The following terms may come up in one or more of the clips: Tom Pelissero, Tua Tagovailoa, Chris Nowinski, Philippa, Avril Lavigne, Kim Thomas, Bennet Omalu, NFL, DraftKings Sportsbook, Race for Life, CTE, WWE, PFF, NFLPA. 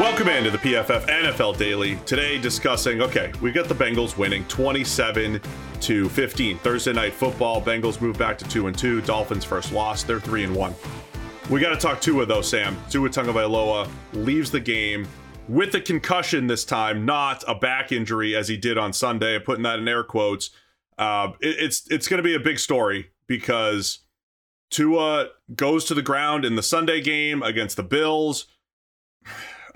Welcome into the PFF NFL Daily. Today discussing, we got the Bengals winning 27-15. Thursday Night Football, Bengals move back to 2-2. Dolphins first loss, they're 3-1. We got to talk Tua though, Sam. Tua Tagovailoa leaves the game with a concussion this time, not a back injury as he did on Sunday. I'm putting that in air quotes. It's going to be a big story because Tua goes to the ground in the Sunday game against the Bills.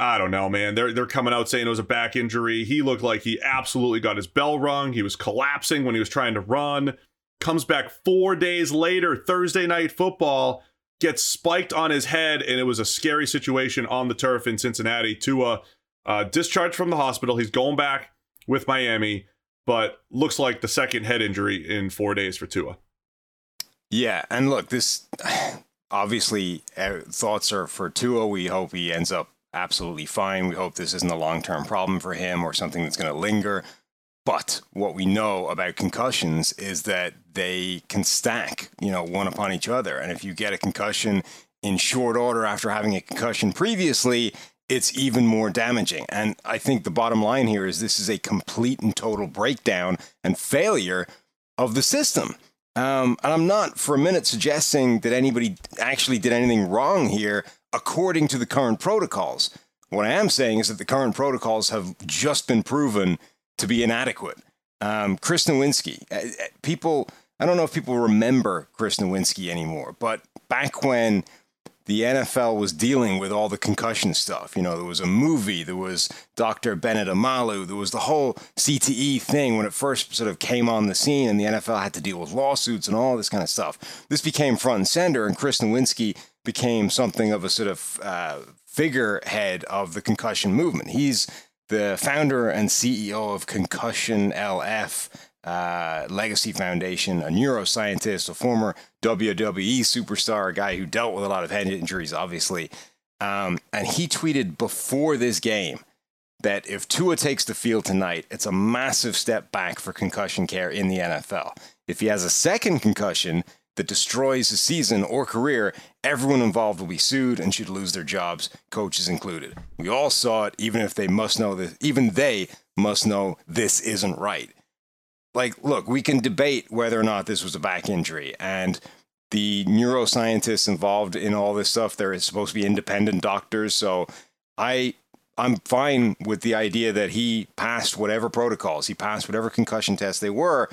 I don't know, man. They're coming out saying it was a back injury. He looked like he absolutely got his bell rung. He was collapsing when he was trying to run. Comes back 4 days later, Thursday Night Football, gets spiked on his head, and it was a scary situation on the turf in Cincinnati. Tua discharged from the hospital. He's going back with Miami, but looks like the second head injury in 4 days for Tua. Yeah, and look, this obviously thoughts are for Tua. We hope he ends up absolutely fine. We hope this isn't a long-term problem for him or something that's going to linger. But what we know about concussions is that they can stack, one upon each other. And if you get a concussion in short order after having a concussion previously, it's even more damaging. And I think the bottom line here is this is a complete and total breakdown and failure of the system. And I'm not for a minute suggesting that anybody actually did anything wrong here, according to the current protocols. What I am saying is that the current protocols have just been proven to be inadequate. Chris Nowinski, I don't know if people remember Chris Nowinski anymore, but back when the NFL was dealing with all the concussion stuff, there was a movie, there was Dr. Bennet Omalu, there was the whole CTE thing when it first sort of came on the scene and the NFL had to deal with lawsuits and all this kind of stuff. This became front and center, and Chris Nowinski became something of a sort of figurehead of the concussion movement. He's the founder and CEO of Concussion LF Legacy Foundation, a neuroscientist, a former WWE superstar, a guy who dealt with a lot of head injuries, obviously. And he tweeted before this game that if Tua takes the field tonight, it's a massive step back for concussion care in the NFL. If he has a second concussion that destroys his season or career, everyone involved will be sued and should lose their jobs, coaches included. We all saw it, even they must know this isn't right. Look, we can debate whether or not this was a back injury, and the neuroscientists involved in all this stuff, they're supposed to be independent doctors, so I'm fine with the idea that he passed whatever protocols, he passed whatever concussion tests they were.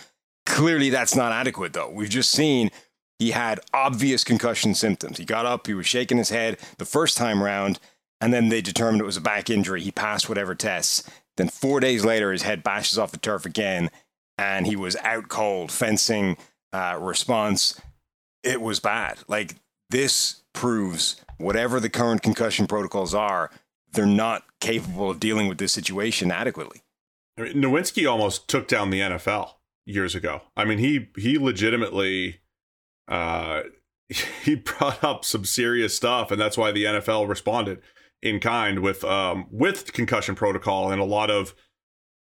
Clearly, that's not adequate, though. We've just seen he had obvious concussion symptoms. He got up, he was shaking his head the first time round, and then they determined it was a back injury. He passed whatever tests. Then 4 days later, his head bashes off the turf again, and he was out cold, fencing response. It was bad. This proves whatever the current concussion protocols are, they're not capable of dealing with this situation adequately. Nowinski almost took down the NFL years ago. I mean, he legitimately... he brought up some serious stuff, and that's why the NFL responded in kind with concussion protocol and a lot of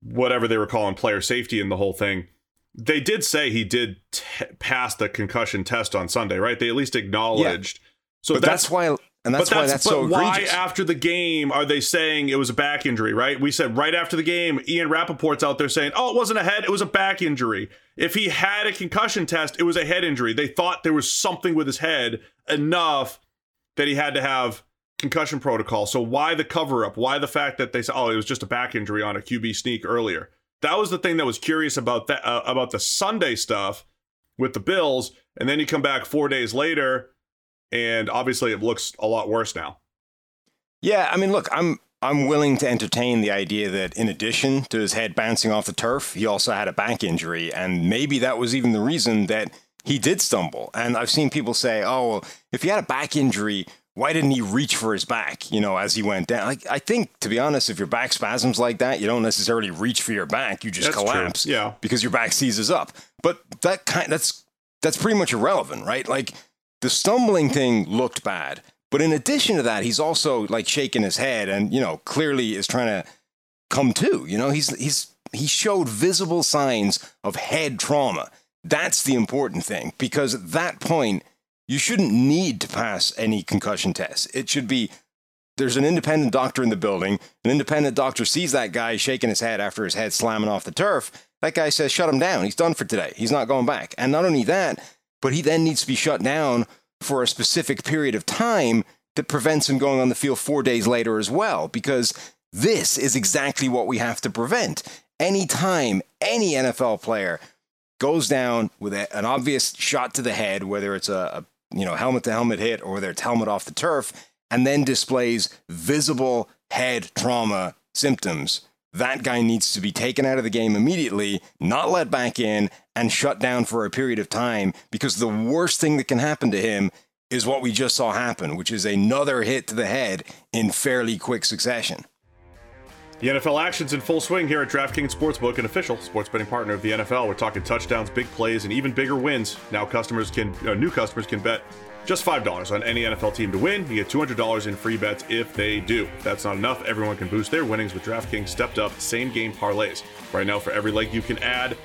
whatever they were calling player safety and the whole thing. They did say he did pass the concussion test on Sunday, right? They at least acknowledged. Yeah. So that's why that's so egregious. Why after the game are they saying it was a back injury, right? We said right after the game, Ian Rappaport's out there saying, it wasn't a head, it was a back injury. If he had a concussion test, it was a head injury. They thought there was something with his head enough that he had to have concussion protocol. So why the cover-up? Why the fact that they said, it was just a back injury on a QB sneak earlier? That was the thing that was curious about the Sunday stuff with the Bills. And then you come back 4 days later, and obviously it looks a lot worse now. Yeah, I mean, look, I'm I'm willing to entertain the idea that in addition to his head bouncing off the turf, he also had a back injury. And maybe that was even the reason that he did stumble. And I've seen people say, oh, well, if he had a back injury, why didn't he reach for his back, you know, as he went down? Like, I think, to be honest, if your back spasms like that, you don't necessarily reach for your back. You just collapse because your back seizes up. But that's pretty much irrelevant, right? Like, the stumbling thing looked bad. But in addition to that, he's also, like, shaking his head and, you know, clearly is trying to come to. You know, he showed visible signs of head trauma. That's the important thing, because at that point, you shouldn't need to pass any concussion tests. It should be, there's an independent doctor in the building. An independent doctor sees that guy shaking his head after his head slamming off the turf. That guy says, shut him down. He's done for today. He's not going back. And not only that, but he then needs to be shut down for a specific period of time that prevents him going on the field 4 days later as well, because this is exactly what we have to prevent. Anytime any NFL player goes down with an obvious shot to the head, whether it's a helmet-to-helmet hit or their helmet off the turf, and then displays visible head trauma symptoms, that guy needs to be taken out of the game immediately, not let back in, and shut down for a period of time, because the worst thing that can happen to him is what we just saw happen, which is another hit to the head in fairly quick succession. The NFL action's in full swing here at DraftKings Sportsbook, an official sports betting partner of the NFL. We're talking touchdowns, big plays, and even bigger wins. Now new customers can bet just $5 on any NFL team to win. You get $200 in free bets if they do. If that's not enough, everyone can boost their winnings with DraftKings stepped up same-game parlays. Right now, for every leg you can add,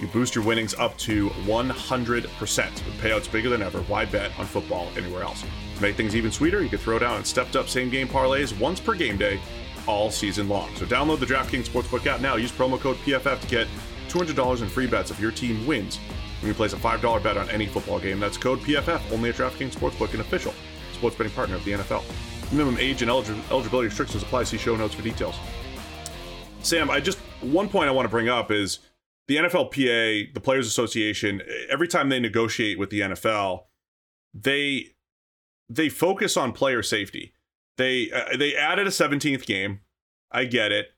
you boost your winnings up to 100%, with payouts bigger than ever. Why bet on football anywhere else? To make things even sweeter, you can throw down on stepped up same-game parlays once per game day, all season long. So download the DraftKings Sportsbook app now. Use promo code PFF to get $200 in free bets if your team wins when you place a $5 bet on any football game. That's code PFF, only at DraftKings Sportsbook, an official sports betting partner of the NFL. Minimum age and eligibility restrictions apply. See show notes for details. Sam, one point I want to bring up is the NFLPA, the Players Association, every time they negotiate with the NFL, they focus on player safety. They added a 17th game. I get it.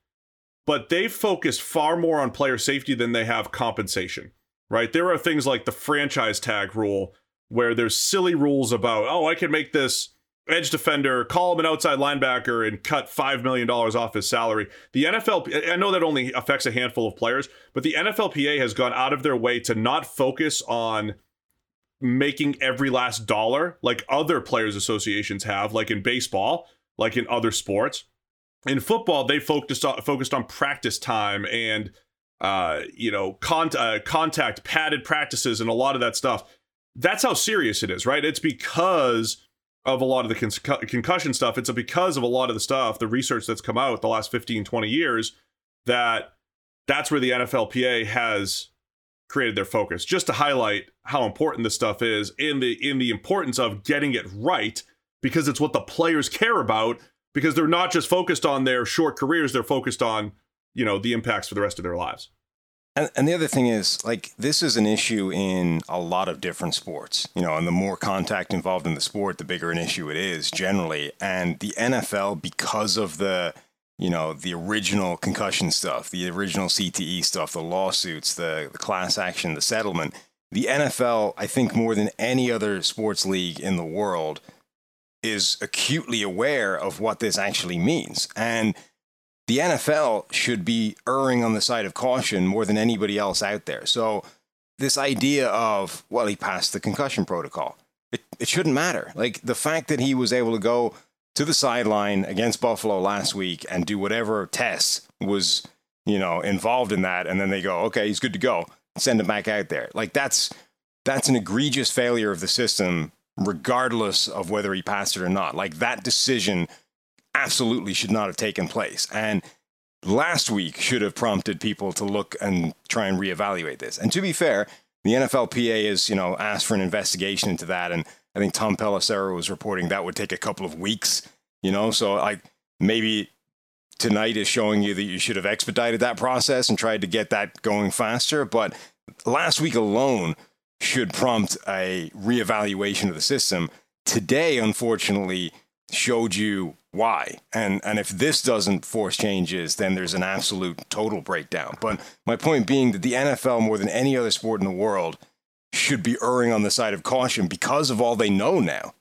But they focused far more on player safety than they have compensation, right? There are things like the franchise tag rule where there's silly rules about, oh, I can make this edge defender, call him an outside linebacker, and cut $5 million off his salary. The NFL, I know that only affects a handful of players, but the NFLPA has gone out of their way to not focus on making every last dollar like other players associations have, like in baseball, like in other sports. In football, they focused on practice time and contact padded practices and a lot of that stuff. That's how serious it is, right? It's because of a lot of the concussion stuff. It's because of a lot of the stuff, the research that's come out the last 15-20 years, that's where the NFLPA has created their focus, just to highlight how important this stuff is and the importance of getting it right, because it's what the players care about, because they're not just focused on their short careers. They're focused on, you know, the impacts for the rest of their lives. And the other thing is, like, this is an issue in a lot of different sports, you know, and the more contact involved in the sport, the bigger an issue it is generally. And the NFL, because of the original concussion stuff, the original CTE stuff, the lawsuits, the class action, the settlement, the NFL, I think more than any other sports league in the world, is acutely aware of what this actually means. And the NFL should be erring on the side of caution more than anybody else out there. So this idea of, well, he passed the concussion protocol, it shouldn't matter. Like, the fact that he was able to go to the sideline against Buffalo last week and do whatever tests was, you know, involved in that. And then they go, okay, he's good to go. Send him back out there. Like, that's an egregious failure of the system, regardless of whether he passed it or not. Like, that decision absolutely should not have taken place. And last week should have prompted people to look and try and reevaluate this. And to be fair, the NFLPA has, you know, asked for an investigation into that. And I think Tom Pelissero was reporting that would take a couple of weeks, you know, so like maybe tonight is showing you that you should have expedited that process and tried to get that going faster. But last week alone should prompt a reevaluation of the system. Today, unfortunately, showed you why. And if this doesn't force changes, then there's an absolute total breakdown. But my point being that the NFL, more than any other sport in the world, should be erring on the side of caution because of all they know now.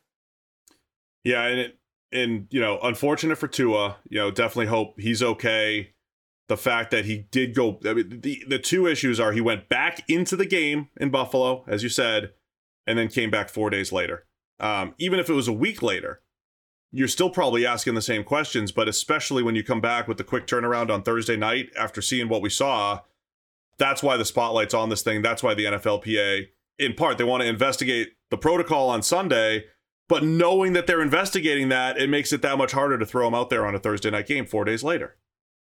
Yeah, and you know, unfortunate for Tua. You know, definitely hope he's okay. The fact that he did go, I mean, the two issues are he went back into the game in Buffalo, as you said, and then came back 4 days later. Even if it was a week later, you're still probably asking the same questions, but especially when you come back with the quick turnaround on Thursday night after seeing what we saw, that's why the spotlight's on this thing. That's why the NFLPA, in part, they want to investigate the protocol on Sunday, but knowing that they're investigating that, it makes it that much harder to throw them out there on a Thursday night game 4 days later.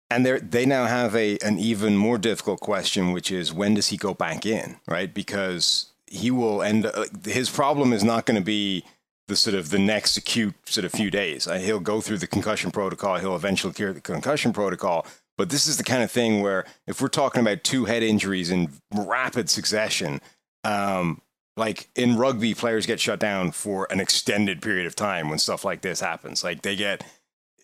And they now have an even more difficult question, which is when does he go back in, right? Because he will end up, his problem is not going to be the sort of the next acute sort of few days. He'll go through the concussion protocol. He'll eventually clear the concussion protocol. But this is the kind of thing where if we're talking about two head injuries in rapid succession, like in rugby, players get shut down for an extended period of time when stuff like this happens. Like they get...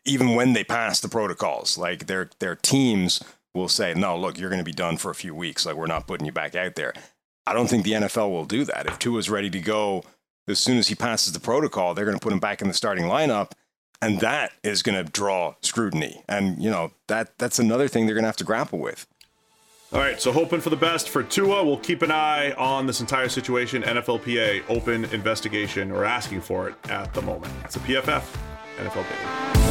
Even when they pass the protocols, like their teams will say, no, look, you're going to be done for a few weeks. Like, we're not putting you back out there. I don't think the NFL will do that. If Tua's ready to go, as soon as he passes the protocol, they're going to put him back in the starting lineup. And that is going to draw scrutiny. And, you know, that's another thing they're going to have to grapple with. All right. So hoping for the best for Tua. We'll keep an eye on this entire situation. NFLPA open investigation, or asking for it at the moment. It's a PFF, NFLPA.